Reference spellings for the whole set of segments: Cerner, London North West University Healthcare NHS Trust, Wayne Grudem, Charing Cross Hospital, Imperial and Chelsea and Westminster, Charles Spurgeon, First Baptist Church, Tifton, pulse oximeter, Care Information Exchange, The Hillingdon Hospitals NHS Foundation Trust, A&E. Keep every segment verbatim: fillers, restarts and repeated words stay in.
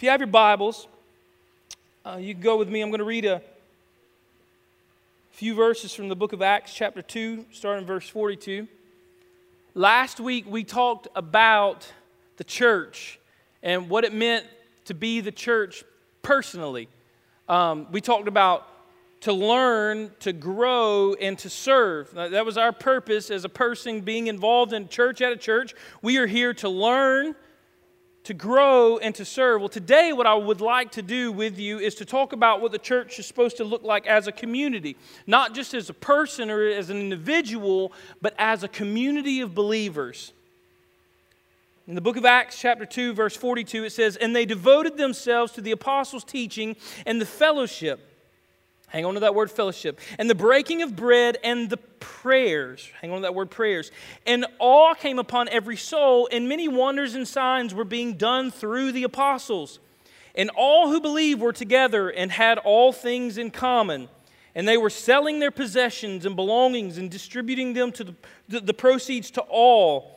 If you have your Bibles, uh, you can go with me. I'm going to read a few verses from the book of Acts, chapter two, starting verse forty-two. Last week, we talked about the church and what it meant to be the church personally. Um, we talked about to learn, to grow, and to serve. That was our purpose as a person being involved in church at a church. We are here to learn, to grow, and to serve. Well, today what I would like to do with you is to talk about what the church is supposed to look like as a community. Not just as a person or as an individual, but as a community of believers. In the book of Acts, chapter two, verse forty-two, it says, "And they devoted themselves to the apostles' teaching and the fellowship." Hang on to that word fellowship. "And the breaking of bread and the prayers." Hang on to that word prayers. "And awe came upon every soul, and many wonders and signs were being done through the apostles. And all who believed were together and had all things in common. And they were selling their possessions and belongings and distributing them to the, the, the proceeds to all,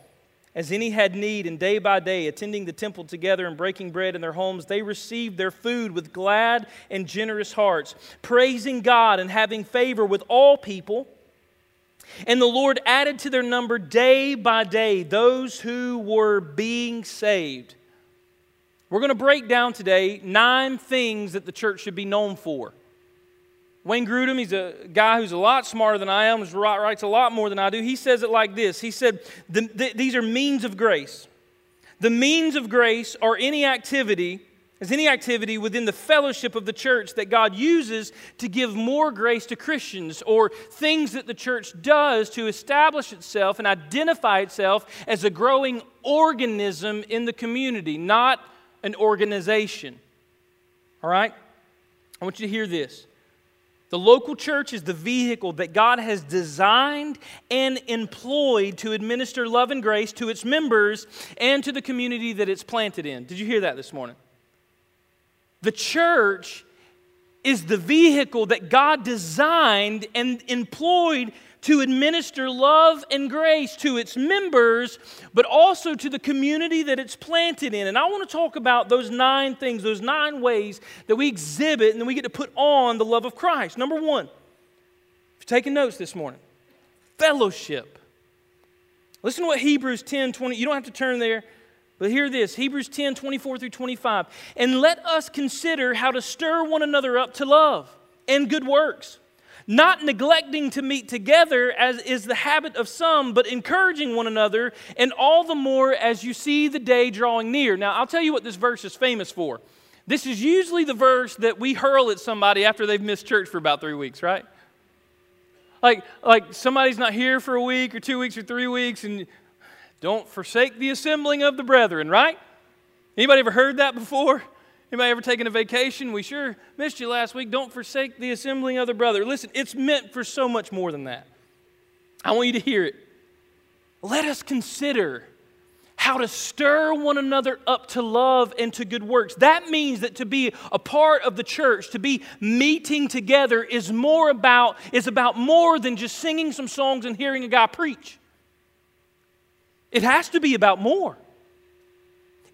as any had need, and day by day, attending the temple together and breaking bread in their homes, they received their food with glad and generous hearts, praising God and having favor with all people. And the Lord added to their number day by day those who were being saved." We're going to break down today nine things that the church should be known for. Wayne Grudem, he's a guy who's a lot smarter than I am, writes a lot more than I do. He says it like this. He said, the, the, these are means of grace. The means of grace are any activity, is any activity within the fellowship of the church that God uses to give more grace to Christians, or things that the church does to establish itself and identify itself as a growing organism in the community, not an organization. All right? I want you to hear this. The local church is the vehicle that God has designed and employed to administer love and grace to its members and to the community that it's planted in. Did you hear that this morning? The church is the vehicle that God designed and employed to administer love and grace to its members, but also to the community that it's planted in. And I want to talk about those nine things, those nine ways that we exhibit and then we get to put on the love of Christ. Number one, if you're taking notes this morning, fellowship. Listen to what Hebrews ten twenty, you don't have to turn there, but hear this, Hebrews ten twenty-four through twenty-five. "And let us consider how to stir one another up to love and good works, not neglecting to meet together, as is the habit of some, but encouraging one another, and all the more as you see the day drawing near." Now, I'll tell you what this verse is famous for. This is usually the verse that we hurl at somebody after they've missed church for about three weeks, right? Like, like somebody's not here for a week or two weeks or three weeks, and don't forsake the assembling of the brethren, right? Anybody ever heard that before? Anybody ever taken a vacation? "We sure missed you last week. Don't forsake the assembling of the brother." Listen, it's meant for so much more than that. I want you to hear it. Let us consider how to stir one another up to love and to good works. That means that to be a part of the church, to be meeting together, is more about, is about more than just singing some songs and hearing a guy preach. It has to be about more.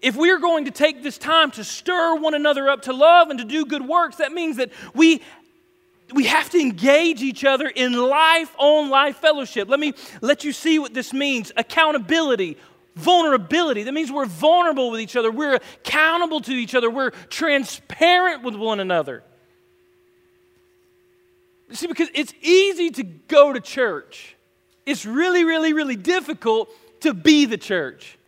If we're going to take this time to stir one another up to love and to do good works, that means that we, we have to engage each other in life-on-life fellowship. Let me let you see what this means. Accountability, vulnerability. That means we're vulnerable with each other. We're accountable to each other. We're transparent with one another. See, because it's easy to go to church. It's really, really, really difficult to be the church.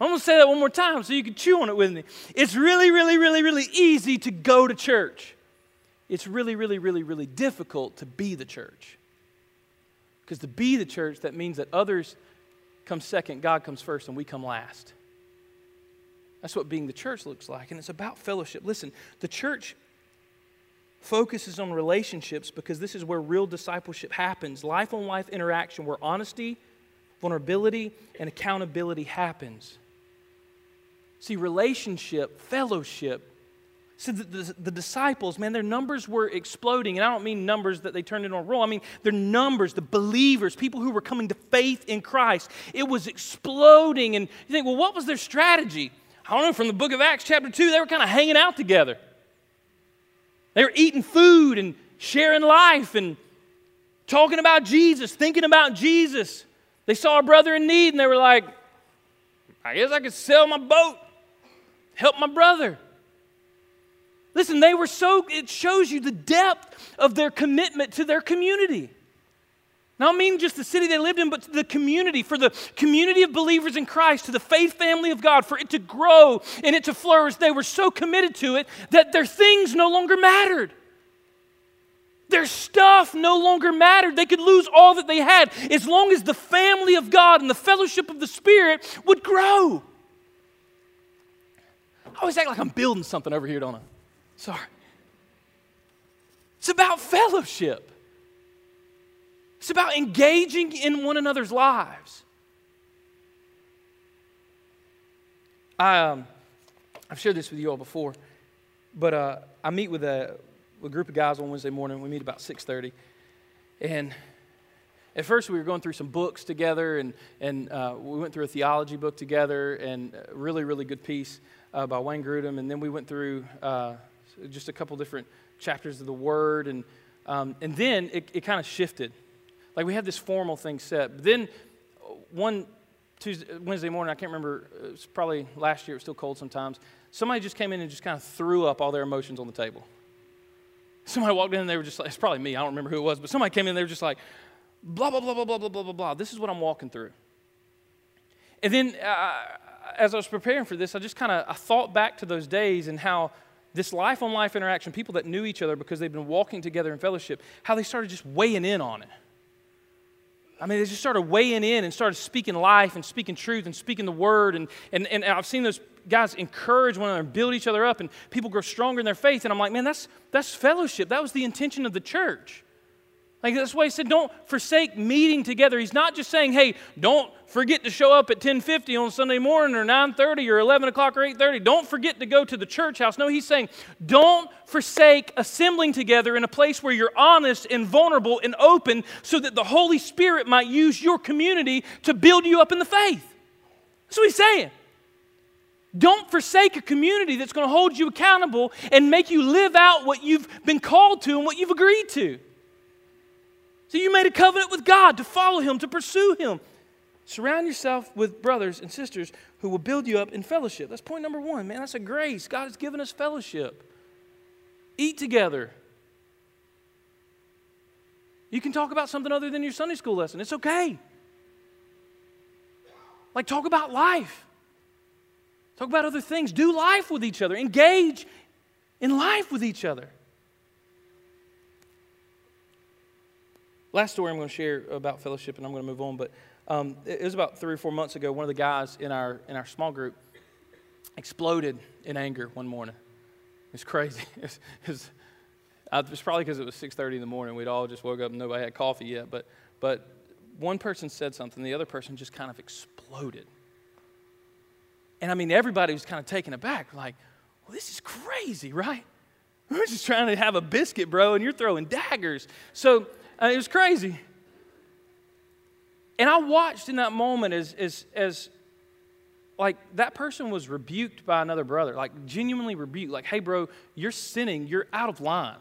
I'm going to say that one more time so you can chew on it with me. It's really, really, really, really easy to go to church. It's really, really, really, really difficult to be the church. Because to be the church, that means that others come second, God comes first, and we come last. That's what being the church looks like, and it's about fellowship. Listen, the church focuses on relationships because this is where real discipleship happens, life-on-life interaction where honesty, vulnerability, and accountability happens. See, relationship, fellowship. So the, the, the disciples, man, their numbers were exploding. And I don't mean numbers that they turned into a roll. I mean their numbers, the believers, people who were coming to faith in Christ. It was exploding. And you think, well, what was their strategy? I don't know, from the book of Acts chapter two, they were kind of hanging out together. They were eating food and sharing life and talking about Jesus, thinking about Jesus. They saw a brother in need and they were like, I guess I could sell my boat, help my brother. Listen, they were so, it shows you the depth of their commitment to their community. And I don't mean just the city they lived in, but to the community, for the community of believers in Christ, to the faith family of God, for it to grow and it to flourish. They were so committed to it that their things no longer mattered. Their stuff no longer mattered. They could lose all that they had as long as the family of God and the fellowship of the Spirit would grow. I always act like I'm building something over here, don't I? Sorry. It's about fellowship. It's about engaging in one another's lives. I, um, I've shared this with you all before, but uh, I meet with a, a group of guys on Wednesday morning. We meet about six thirty, and at first we were going through some books together, and, and uh, we went through a theology book together, and a really, really good piece uh, by Wayne Grudem, and then we went through uh, just a couple different chapters of the Word, and, um, and then it, it kind of shifted. Like, we had this formal thing set. But then one Tuesday, Wednesday morning, I can't remember, it was probably last year, it was still cold sometimes, somebody just came in and just kind of threw up all their emotions on the table. Somebody walked in and they were just like, it's probably me, I don't remember who it was, but somebody came in and they were just like, blah, blah, blah, blah, blah, blah, blah, blah, blah. This is what I'm walking through. And then uh, as I was preparing for this, I just kind of I thought back to those days and how this life-on-life interaction, people that knew each other because they'd been walking together in fellowship, how they started just weighing in on it. I mean, they just started weighing in and started speaking life and speaking truth and speaking the word. And, and, and I've seen those guys encourage one another and build each other up, and people grow stronger in their faith. And I'm like, man, that's, that's fellowship. That was the intention of the church. Like, that's why he said, don't forsake meeting together. He's not just saying, hey, don't forget to show up at ten fifty on Sunday morning or nine thirty or eleven o'clock or eight thirty. Don't forget to go to the church house. No, he's saying, don't forsake assembling together in a place where you're honest and vulnerable and open so that the Holy Spirit might use your community to build you up in the faith. That's what he's saying. Don't forsake a community that's going to hold you accountable and make you live out what you've been called to and what you've agreed to. So you made a covenant with God to follow Him, to pursue Him. Surround yourself with brothers and sisters who will build you up in fellowship. That's point number one, man. That's a grace. God has given us fellowship. Eat together. You can talk about something other than your Sunday school lesson. It's okay. Like, talk about life. Talk about other things. Do life with each other. Engage in life with each other. Last story I'm going to share about fellowship, and I'm going to move on, but um, it was about three or four months ago, one of the guys in our in our small group exploded in anger one morning. It was crazy. It was, it was, it was probably because it was six thirty in the morning. We'd all just woke up and nobody had coffee yet, but, but one person said something, the other person just kind of exploded. And I mean, everybody was kind of taken aback, like, well, this is crazy, right? We're just trying to have a biscuit, bro, and you're throwing daggers. So... Uh, it was crazy. And I watched in that moment as, as, as, like, that person was rebuked by another brother, like, genuinely rebuked, like, hey, bro, you're sinning, you're out of line.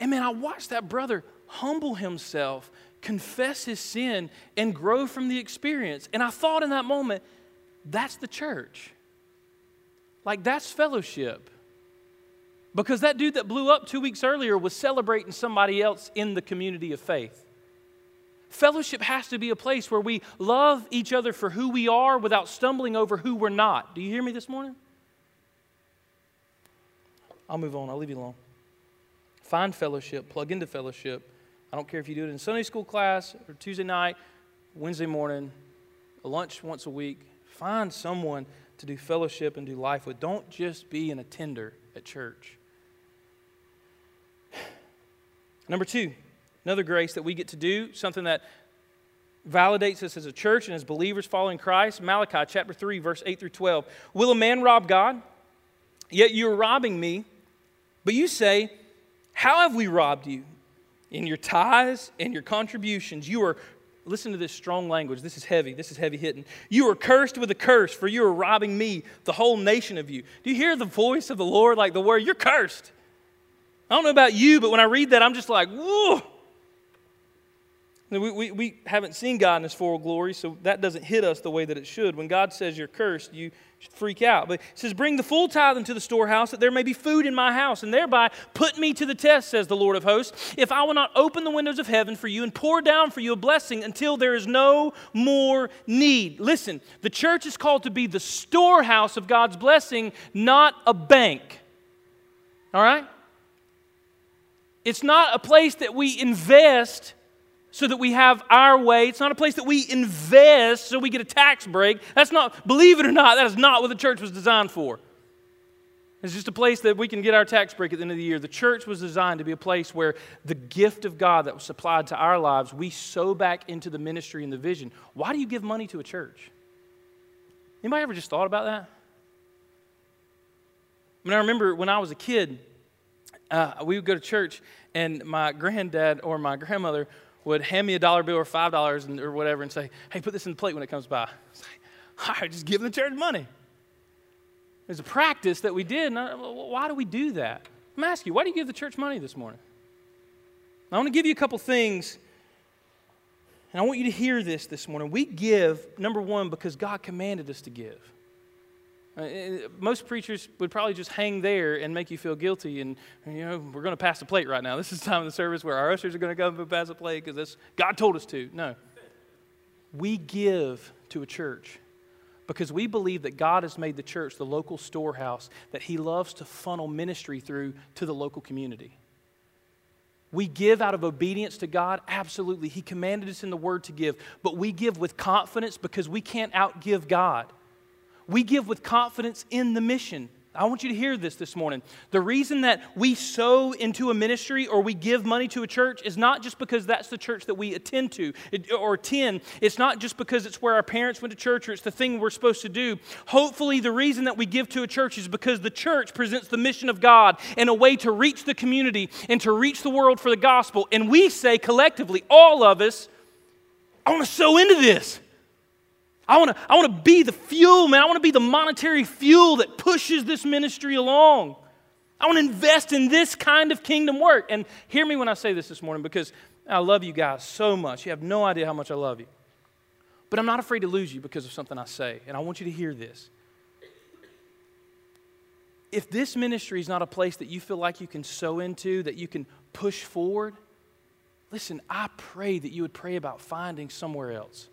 And, man, I watched that brother humble himself, confess his sin, and grow from the experience. And I thought in that moment, that's the church. Like, that's fellowship. Because that dude that blew up two weeks earlier was celebrating somebody else in the community of faith. Fellowship has to be a place where we love each other for who we are without stumbling over who we're not. Do you hear me this morning? I'll move on. I'll leave you alone. Find fellowship. Plug into fellowship. I don't care if you do it in Sunday school class or Tuesday night, Wednesday morning, lunch once a week. Find someone to do fellowship and do life with. Don't just be an attender at church. Number two, another grace that we get to do, something that validates us as a church and as believers following Christ. Malachi chapter three, verse eight through twelve. Will a man rob God? Yet you are robbing me. But you say, how have we robbed you? In your tithes and your contributions. You are listen to this strong language. This is heavy. This is heavy hitting. You are cursed with a curse, for you are robbing me, the whole nation of you. Do you hear the voice of the Lord like the word? You're cursed. I don't know about you, but when I read that, I'm just like, whoa. We, we, we haven't seen God in His full glory, so that doesn't hit us the way that it should. When God says you're cursed, you should freak out. But it says, bring the full tithe into the storehouse, that there may be food in my house, and thereby put me to the test, says the Lord of hosts, if I will not open the windows of heaven for you and pour down for you a blessing until there is no more need. Listen, the church is called to be the storehouse of God's blessing, not a bank. All right? It's not a place that we invest so that we have our way. It's not a place that we invest so we get a tax break. That's not, believe it or not, that is not what the church was designed for. It's just a place that we can get our tax break at the end of the year. The church was designed to be a place where the gift of God that was supplied to our lives, we sow back into the ministry and the vision. Why do you give money to a church? Anybody ever just thought about that? I mean, I remember when I was a kid, uh, we would go to church, and my granddad or my grandmother would hand me a dollar bill or five dollars and, or whatever and say, hey, put this in the plate when it comes by. I was like, all right, just give the church money. There's a practice that we did. And I, why do we do that? I'm asking you, why do you give the church money this morning? I want to give you a couple things, and I want you to hear this this morning. We give, number one, because God commanded us to give. Most preachers would probably just hang there and make you feel guilty and, you know, we're going to pass the plate right now. This is the time of the service where our ushers are going to come and pass the plate because that's God told us to. No. We give to a church because we believe that God has made the church the local storehouse that He loves to funnel ministry through to the local community. We give out of obedience to God, absolutely. He commanded us in the Word to give, but we give with confidence because we can't outgive God. We give with confidence in the mission. I want you to hear this this morning. The reason that we sow into a ministry or we give money to a church is not just because that's the church that we attend to or attend. It's not just because it's where our parents went to church or it's the thing we're supposed to do. Hopefully the reason that we give to a church is because the church presents the mission of God and a way to reach the community and to reach the world for the gospel. And we say collectively, all of us, I want to sow into this. I want to I want to be the fuel, man. I want to be the monetary fuel that pushes this ministry along. I want to invest in this kind of kingdom work. And hear me when I say this this morning, because I love you guys so much. You have no idea how much I love you. But I'm not afraid to lose you because of something I say, and I want you to hear this. If this ministry is not a place that you feel like you can sow into, that you can push forward, listen, I pray that you would pray about finding somewhere else.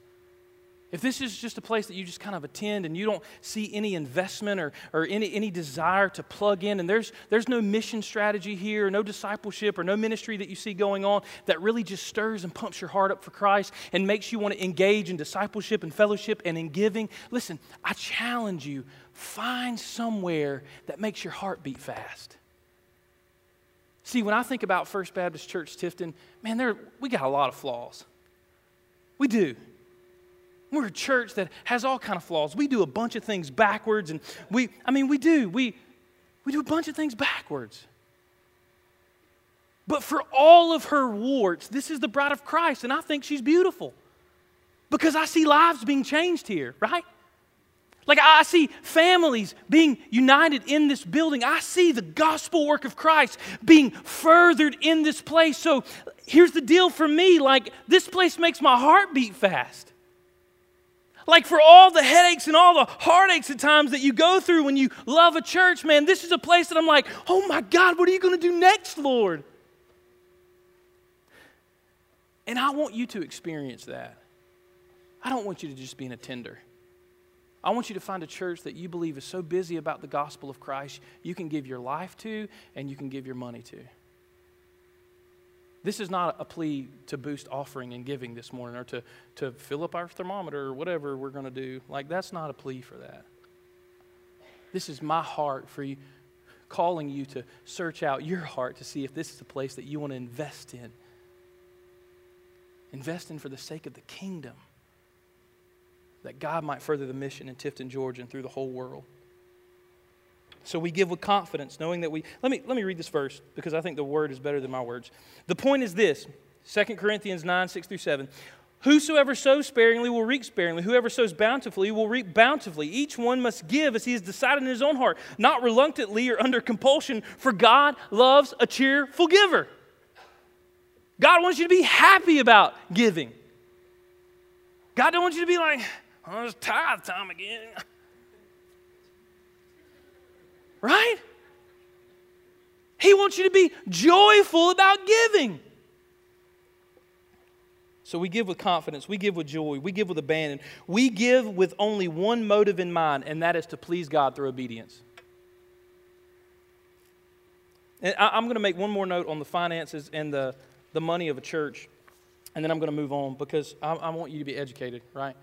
If this is just a place that you just kind of attend and you don't see any investment or, or any, any desire to plug in, and there's, there's no mission strategy here, no discipleship or no ministry that you see going on that really just stirs and pumps your heart up for Christ and makes you want to engage in discipleship and fellowship and in giving, listen, I challenge you, find somewhere that makes your heart beat fast. See, when I think about First Baptist Church Tifton, man, there, we got a lot of flaws. We do. We're a church that has all kind of flaws. We do a bunch of things backwards, and we, I mean, we do. We, we do a bunch of things backwards. But for all of her warts, this is the bride of Christ, and I think she's beautiful because I see lives being changed here, right? Like, I see families being united in this building. I see the gospel work of Christ being furthered in this place. So here's the deal for me. Like, this place makes my heart beat fast. Like, for all the headaches and all the heartaches at times that you go through when you love a church, man, this is a place that I'm like, oh my God, what are you going to do next, Lord? And I want you to experience that. I don't want you to just be an attender. I want you to find a church that you believe is so busy about the gospel of Christ, you can give your life to and you can give your money to. This is not a plea to boost offering and giving this morning or to, to fill up our thermometer or whatever we're going to do. Like, that's not a plea for that. This is my heart for you, calling you to search out your heart to see if this is a place that you want to invest in. Invest in for the sake of the kingdom, that God might further the mission in Tifton, Georgia and through the whole world. So we give with confidence, knowing that we... Let me, let me read this verse, because I think the word is better than my words. The point is this, Second Corinthians nine, six through seven. Whosoever sows sparingly will reap sparingly. Whoever sows bountifully will reap bountifully. Each one must give as he has decided in his own heart, not reluctantly or under compulsion, for God loves a cheerful giver. God wants you to be happy about giving. God don't want you to be like, oh, it's tithe time again. Right? He wants you to be joyful about giving. So we give with confidence, we give with joy, we give with abandon. We give with only one motive in mind, and that is to please God through obedience. And I, I'm going to make one more note on the finances and the, the money of a church, and then I'm going to move on because I, I want you to be educated, right?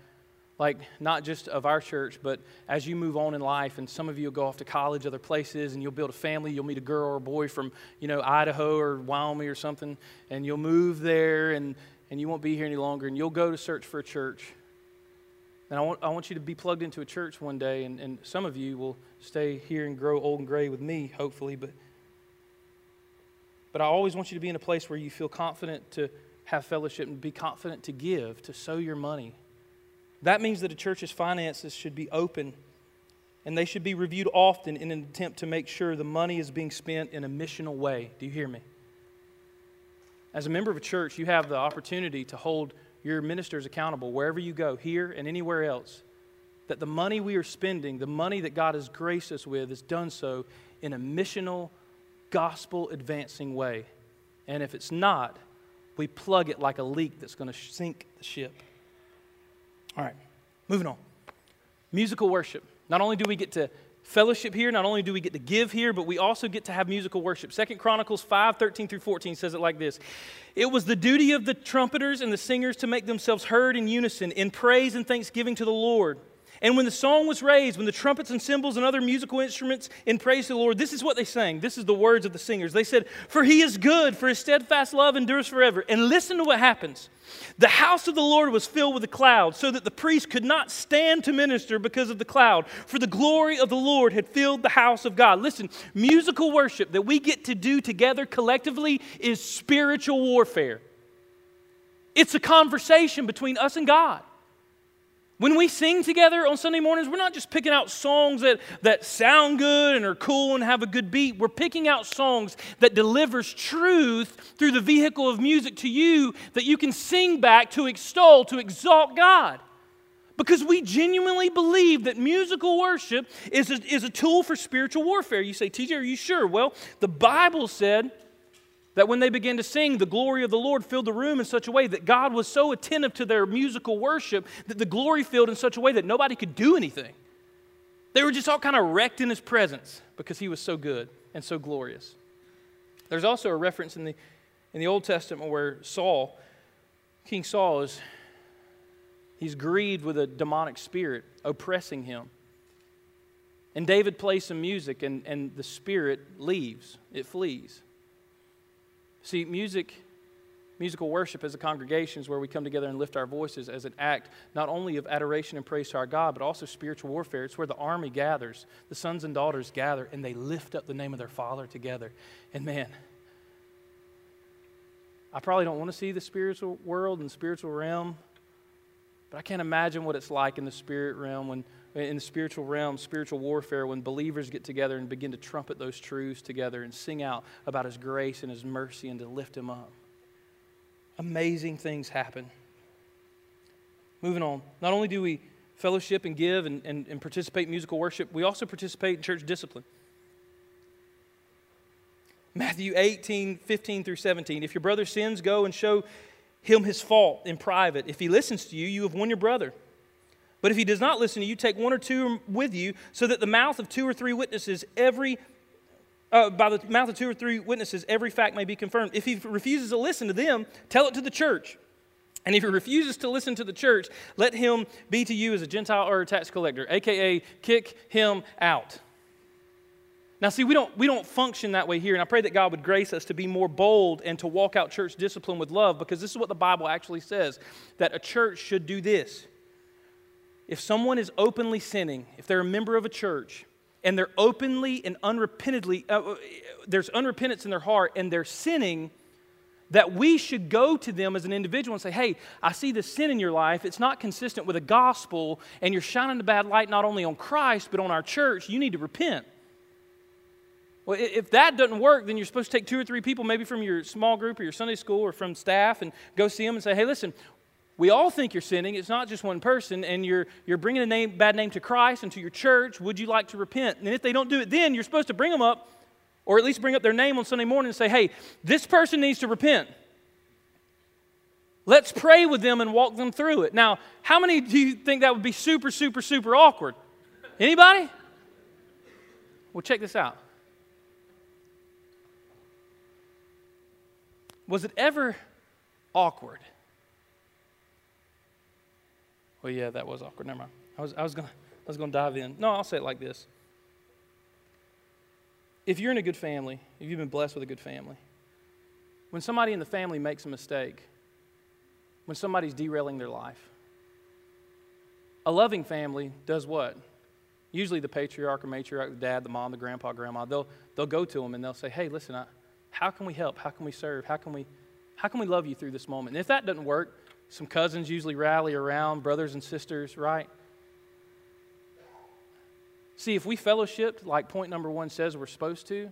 Like, not just of our church, but as you move on in life, and some of you will go off to college, other places, and you'll build a family, you'll meet a girl or a boy from, you know, Idaho or Wyoming or something, and you'll move there, and and you won't be here any longer, and you'll go to search for a church. And I want, I want you to be plugged into a church one day, and, and some of you will stay here and grow old and gray with me, hopefully. But, but I always want you to be in a place where you feel confident to have fellowship and be confident to give, to sow your money. That means that a church's finances should be open, and they should be reviewed often in an attempt to make sure the money is being spent in a missional way. Do you hear me? As a member of a church, you have the opportunity to hold your ministers accountable wherever you go, here and anywhere else, that the money we are spending, the money that God has graced us with, is done so in a missional, gospel-advancing way. And if it's not, we plug it like a leak that's going to sink the ship. All right, moving on. Musical worship. Not only do we get to fellowship here, not only do we get to give here, but we also get to have musical worship. Second Chronicles five, thirteen through fourteen says it like this. It was the duty of the trumpeters and the singers to make themselves heard in unison, in praise and thanksgiving to the Lord. And when the song was raised, when the trumpets and cymbals and other musical instruments in praise to the Lord, this is what they sang. This is the words of the singers. They said, "For he is good, for his steadfast love endures forever." And listen to what happens. The house of the Lord was filled with a cloud, so that the priest could not stand to minister because of the cloud, for the glory of the Lord had filled the house of God. Listen, musical worship that we get to do together collectively is spiritual warfare. It's a conversation between us and God. When we sing together on Sunday mornings, we're not just picking out songs that, that sound good and are cool and have a good beat. We're picking out songs that delivers truth through the vehicle of music to you that you can sing back to extol, to exalt God. Because we genuinely believe that musical worship is a, is a tool for spiritual warfare. You say, T J, are you sure? Well, the Bible said that when they began to sing, the glory of the Lord filled the room in such a way that God was so attentive to their musical worship that the glory filled in such a way that nobody could do anything. They were just all kind of wrecked in His presence because He was so good and so glorious. There's also a reference in the, in the Old Testament where Saul, King Saul, is he's grieved with a demonic spirit oppressing him. And David plays some music and, and the spirit leaves, it flees. See, music, musical worship as a congregation is where we come together and lift our voices as an act not only of adoration and praise to our God, but also spiritual warfare. It's where the army gathers, the sons and daughters gather, and they lift up the name of their Father together. And man, I probably don't want to see the spiritual world and the spiritual realm, but I can't imagine what it's like in the spirit realm, when, in the spiritual realm, spiritual warfare, when believers get together and begin to trumpet those truths together and sing out about His grace and His mercy and to lift Him up. Amazing things happen. Moving on. Not only do we fellowship and give and, and, and participate in musical worship, we also participate in church discipline. Matthew eighteen, fifteen through seventeen. If your brother sins, go and show him his fault in private. If he listens to you, you have won your brother. But if he does not listen to you, take one or two with you, so that the mouth of two or three witnesses every uh, by the mouth of two or three witnesses every fact may be confirmed. If he refuses to listen to them, tell it to the church. And if he refuses to listen to the church, let him be to you as a Gentile or a tax collector, aka kick him out. Now, see, we don't, we don't function that way here, and I pray that God would grace us to be more bold and to walk out church discipline with love, because this is what the Bible actually says, that a church should do this. If someone is openly sinning, if they're a member of a church, and they're openly and unrepentantly, uh, there's unrepentance in their heart, and they're sinning, that we should go to them as an individual and say, hey, I see the sin in your life. It's not consistent with the gospel, and you're shining a bad light not only on Christ but on our church. You need to repent. Well, if that doesn't work, then you're supposed to take two or three people, maybe from your small group or your Sunday school or from staff, and go see them and say, hey, listen, we all think you're sinning. It's not just one person, and you're, you're bringing a name, bad name to Christ and to your church. Would you like to repent? And if they don't do it then, you're supposed to bring them up, or at least bring up their name on Sunday morning and say, hey, this person needs to repent. Let's pray with them and walk them through it. Now, how many do you think that would be super, super, super awkward? Anybody? Well, check this out. Was it ever awkward? Well, yeah, that was awkward. Never mind. I was, I was gonna, I was gonna dive in. No, I'll say it like this. If you're in a good family, if you've been blessed with a good family, when somebody in the family makes a mistake, when somebody's derailing their life, a loving family does what? Usually the patriarch or matriarch, the dad, the mom, the grandpa, grandma, they'll they'll go to them and they'll say, hey, listen, I, how can we help? How can we serve? How can we, how can we love you through this moment? And if that doesn't work, some cousins usually rally around, brothers and sisters, right? See, if we fellowshipped like point number one says we're supposed to,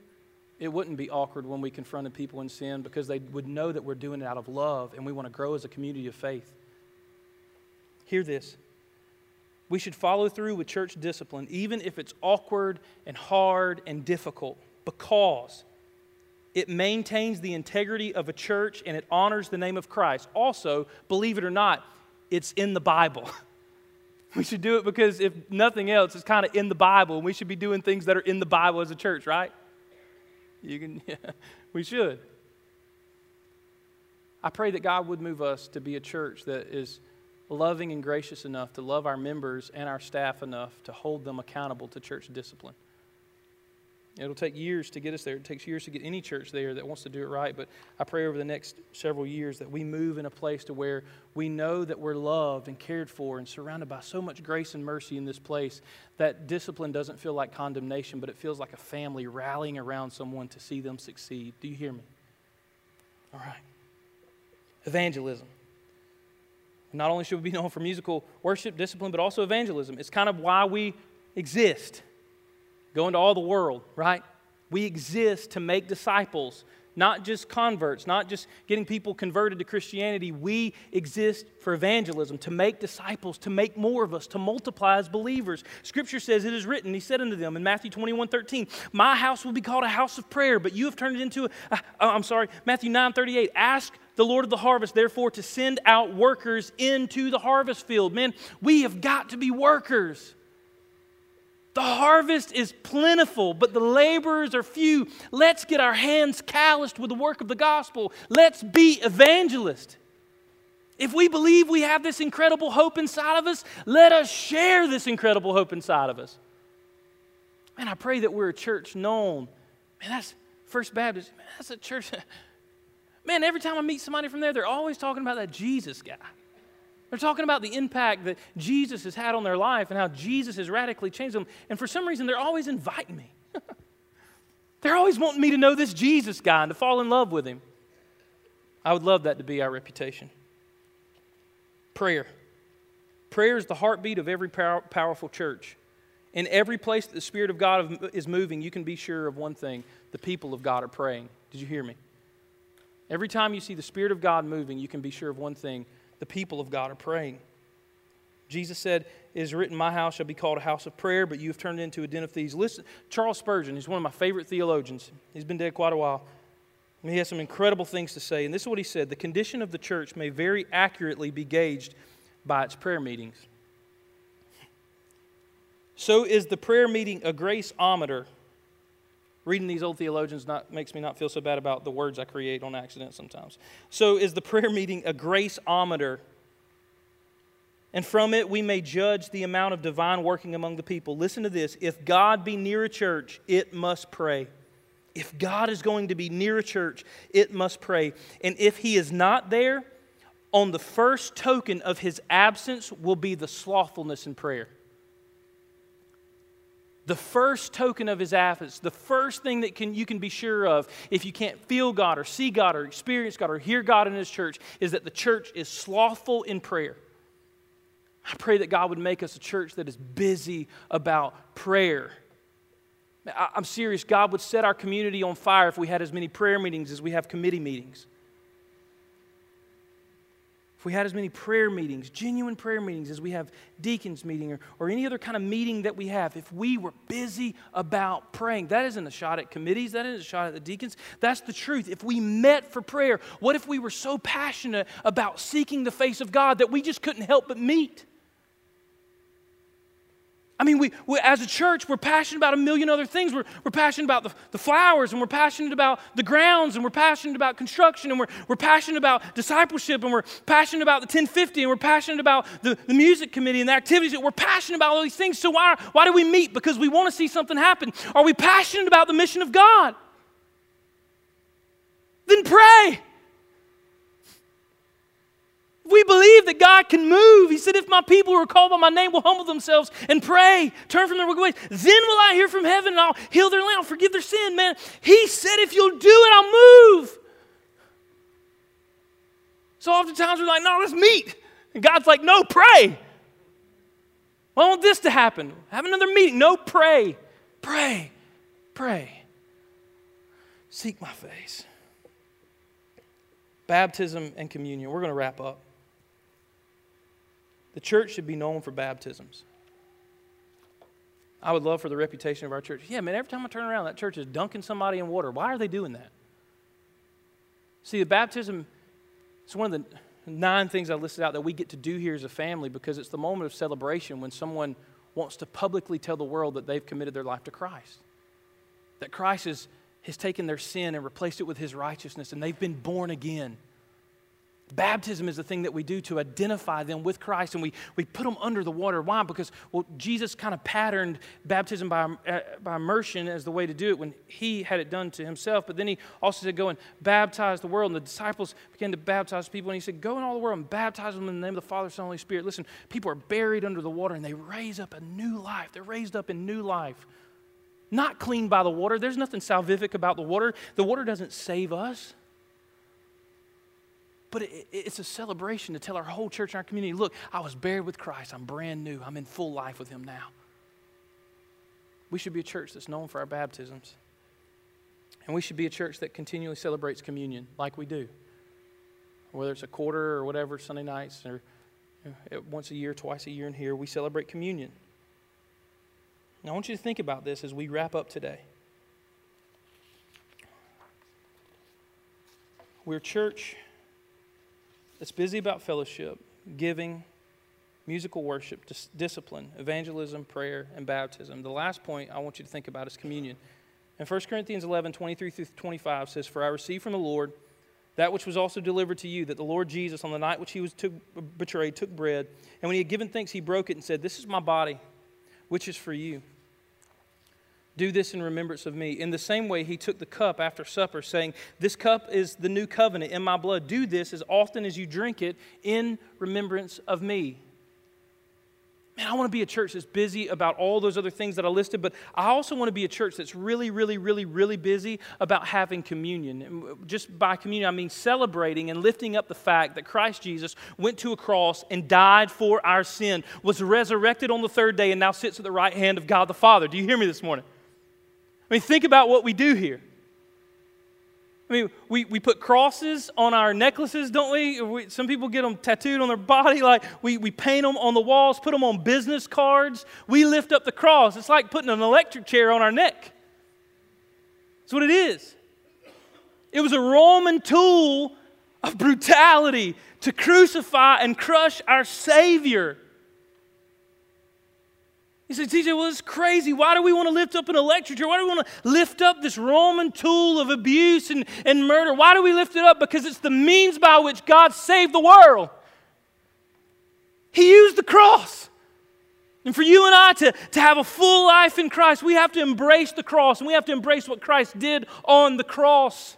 it wouldn't be awkward when we confronted people in sin, because they would know that we're doing it out of love and we want to grow as a community of faith. Hear this. We should follow through with church discipline, even if it's awkward and hard and difficult, because it maintains the integrity of a church and it honors the name of Christ. Also, believe it or not, it's in the Bible. We should do it because, if nothing else, it's kind of in the Bible, and we should be doing things that are in the Bible as a church, right? You can, yeah, we should. I pray that God would move us to be a church that is loving and gracious enough to love our members and our staff enough to hold them accountable to church discipline. It'll take years to get us there. It takes years to get any church there that wants to do it right. But I pray over the next several years that we move in a place to where we know that we're loved and cared for and surrounded by so much grace and mercy in this place that discipline doesn't feel like condemnation, but it feels like a family rallying around someone to see them succeed. Do you hear me? All right. Evangelism. Not only should we be known for musical worship discipline, but also evangelism. It's kind of why we exist. Go into all the world, right? We exist to make disciples, not just converts, not just getting people converted to Christianity. We exist for evangelism, to make disciples, to make more of us, to multiply as believers. Scripture says, it is written, he said unto them in Matthew twenty-one thirteen, my house will be called a house of prayer, but you have turned it into, a, I'm sorry, Matthew nine thirty-eight, ask the Lord of the harvest, therefore, to send out workers into the harvest field. Man, we have got to be workers. The harvest is plentiful, but the laborers are few. Let's get our hands calloused with the work of the gospel. Let's be evangelists. If we believe we have this incredible hope inside of us, let us share this incredible hope inside of us. Man, I pray that we're a church known. Man, that's First Baptist. Man, that's a church. Man, every time I meet somebody from there, they're always talking about that Jesus guy. They're talking about the impact that Jesus has had on their life and how Jesus has radically changed them. And for some reason, they're always inviting me. They're always wanting me to know this Jesus guy and to fall in love with him. I would love that to be our reputation. Prayer. Prayer is the heartbeat of every power, powerful church. In every place that the Spirit of God is moving, you can be sure of one thing. The people of God are praying. Did you hear me? Every time you see the Spirit of God moving, you can be sure of one thing. The people of God are praying. Jesus said, it is written, my house shall be called a house of prayer, but you have turned it into a den of thieves. Listen, Charles Spurgeon is one of my favorite theologians. He's been dead quite a while. And he has some incredible things to say. And this is what he said. The condition of the church may very accurately be gauged by its prayer meetings. So is the prayer meeting a grace-ometer? Reading these old theologians not, makes me not feel so bad about the words I create on accident sometimes. So is the prayer meeting a grace-ometer? And from it we may judge the amount of divine working among the people. Listen to this. If God be near a church, it must pray. If God is going to be near a church, it must pray. And if he is not there, on the first token of his absence will be the slothfulness in prayer. the first token of his absence, the first thing that can, you can be sure of if you can't feel God or see God or experience God or hear God in his church is that the church is slothful in prayer. I pray that God would make us a church that is busy about prayer. I'm serious. God would set our community on fire if we had as many prayer meetings as we have committee meetings. If we had as many prayer meetings, genuine prayer meetings, as we have deacons meeting or, or any other kind of meeting that we have, if we were busy about praying. That isn't a shot at committees. That isn't a shot at the deacons. That's the truth. If we met for prayer, what if we were so passionate about seeking the face of God that we just couldn't help but meet? I mean, we, we as a church, we're passionate about a million other things. We're, we're passionate about the, the flowers, and we're passionate about the grounds, and we're passionate about construction, and we're, we're passionate about discipleship, and we're passionate about the ten fifty, and we're passionate about the, the music committee and the activities. We're passionate about all these things. So why, why do we meet? Because we want to see something happen. Are we passionate about the mission of God? Then pray. We believe that God can move. He said, if my people who are called by my name will humble themselves and pray, turn from their wicked ways, then will I hear from heaven and I'll heal their land, I'll forgive their sin, man. He said, if you'll do it, I'll move. So oftentimes we're like, no, let's meet. And God's like, no, pray. Well, I want this to happen. Have another meeting. No, pray. Pray. Pray. Seek my face. Baptism and communion. We're going to wrap up. The church should be known for baptisms. I would love for the reputation of our church. Yeah, man, every time I turn around, that church is dunking somebody in water. Why are they doing that? See, the baptism, it's one of the nine things I listed out that we get to do here as a family because it's the moment of celebration when someone wants to publicly tell the world that they've committed their life to Christ. That Christ is, has taken their sin and replaced it with his righteousness, and they've been born again. Baptism is the thing that we do to identify them with Christ, and we, we put them under the water. Why? Because well, Jesus kind of patterned baptism by, uh, by immersion as the way to do it when he had it done to himself. But then he also said, go and baptize the world. And the disciples began to baptize people, and he said, go in all the world and baptize them in the name of the Father, Son, and Holy Spirit. Listen, people are buried under the water, and they raise up a new life. They're raised up in new life. Not clean by the water. There's nothing salvific about the water. The water doesn't save us. But it, it's a celebration to tell our whole church and our community, look, I was buried with Christ. I'm brand new. I'm in full life with him now. We should be a church that's known for our baptisms. And we should be a church that continually celebrates communion like we do. Whether it's a quarter or whatever, Sunday nights, or once a year, twice a year in here, we celebrate communion. Now, I want you to think about this as we wrap up today. We're a church that's busy about fellowship, giving, musical worship, dis- discipline, evangelism, prayer, and baptism. The last point I want you to think about is communion. And First Corinthians eleven, twenty-three through twenty-five says, for I received from the Lord that which was also delivered to you, that the Lord Jesus, on the night which he was took, betrayed, took bread, and when he had given thanks, he broke it and said, this is my body, which is for you. Do this in remembrance of me. In the same way, he took the cup after supper, saying, this cup is the new covenant in my blood. Do this as often as you drink it in remembrance of me. Man, I want to be a church that's busy about all those other things that I listed, but I also want to be a church that's really, really, really, really busy about having communion. And just by communion, I mean celebrating and lifting up the fact that Christ Jesus went to a cross and died for our sin, was resurrected on the third day, and now sits at the right hand of God the Father. Do you hear me this morning? I mean, think about what we do here. I mean, we, we put crosses on our necklaces, don't we? we? Some people get them tattooed on their body. Like we, we paint them on the walls, put them on business cards. We lift up the cross. It's like putting an electric chair on our neck. That's what it is. It was a Roman tool of brutality to crucify and crush our Savior. You say, T J, well, it's crazy. Why do we want to lift up an electric chair? Why do we want to lift up this Roman tool of abuse and, and murder? Why do we lift it up? Because it's the means by which God saved the world. He used the cross. And for you and I to, to have a full life in Christ, we have to embrace the cross, and we have to embrace what Christ did on the cross.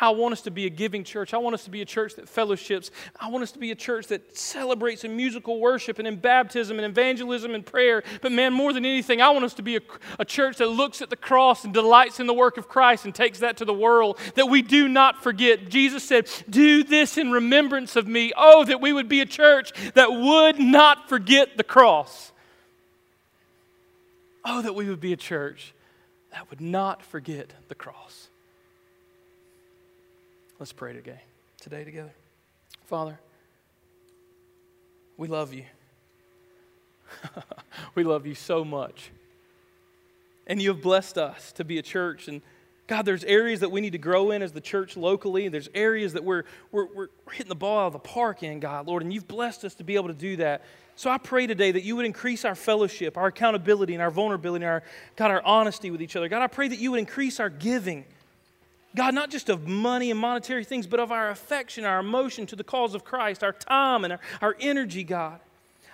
I want us to be a giving church. I want us to be a church that fellowships. I want us to be a church that celebrates in musical worship and in baptism and evangelism and prayer. But man, more than anything, I want us to be a, a church that looks at the cross and delights in the work of Christ and takes that to the world, that we do not forget. Jesus said, do this in remembrance of me. Oh, that we would be a church that would not forget the cross. Oh, that we would be a church that would not forget the cross. Let's pray today, today together. Father, we love you. We love you so much. And you have blessed us to be a church. And God, there's areas that we need to grow in as the church locally. There's areas that we're, we're, we're hitting the ball out of the park in, God, Lord. And you've blessed us to be able to do that. So I pray today that you would increase our fellowship, our accountability, and our vulnerability, and our, God, our honesty with each other. God, I pray that you would increase our giving. God, not just of money and monetary things, but of our affection, our emotion to the cause of Christ, our time and our, our energy, God.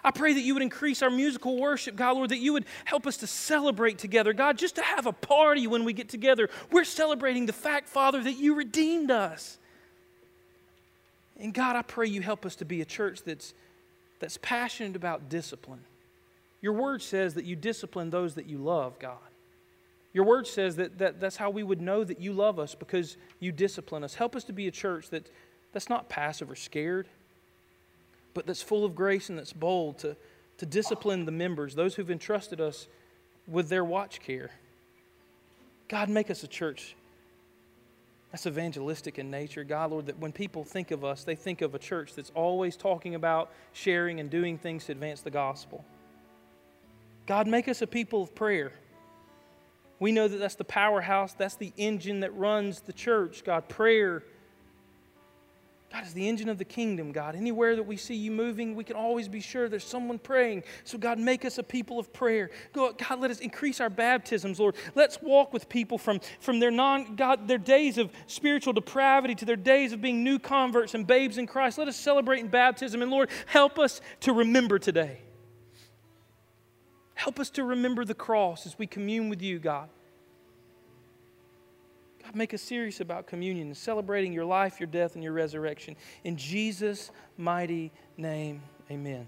I pray that you would increase our musical worship, God, Lord, that you would help us to celebrate together. God, just to have a party when we get together. We're celebrating the fact, Father, that you redeemed us. And God, I pray you help us to be a church that's, that's passionate about discipline. Your word says that you discipline those that you love, God. Your word says that, that that's how we would know that you love us, because you discipline us. Help us to be a church that, that's not passive or scared, but that's full of grace and that's bold to, to discipline the members, those who've entrusted us with their watch care. God, make us a church that's evangelistic in nature. God, Lord, that when people think of us, they think of a church that's always talking about sharing and doing things to advance the gospel. God, make us a people of prayer. We know that that's the powerhouse, that's the engine that runs the church, God. Prayer, God, is the engine of the kingdom, God. Anywhere that we see you moving, we can always be sure there's someone praying. So, God, make us a people of prayer. God, let us increase our baptisms, Lord. Let's walk with people from, from their non God, their days of spiritual depravity to their days of being new converts and babes in Christ. Let us celebrate in baptism. And, Lord, help us to remember today. Help us to remember the cross as we commune with you, God. God, make us serious about communion and celebrating your life, your death, and your resurrection. In Jesus' mighty name, amen.